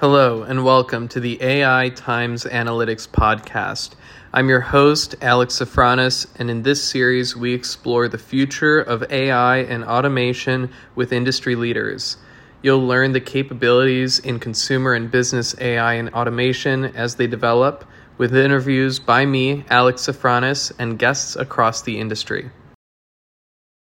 Hello, and welcome to the AI Times Analytics Podcast. I'm your host, Alex Sofronas, and in this series, we explore the future of AI and automation with industry leaders. You'll learn the capabilities in consumer and business AI and automation as they develop, with interviews by me, Alex Sofronas, and guests across the industry.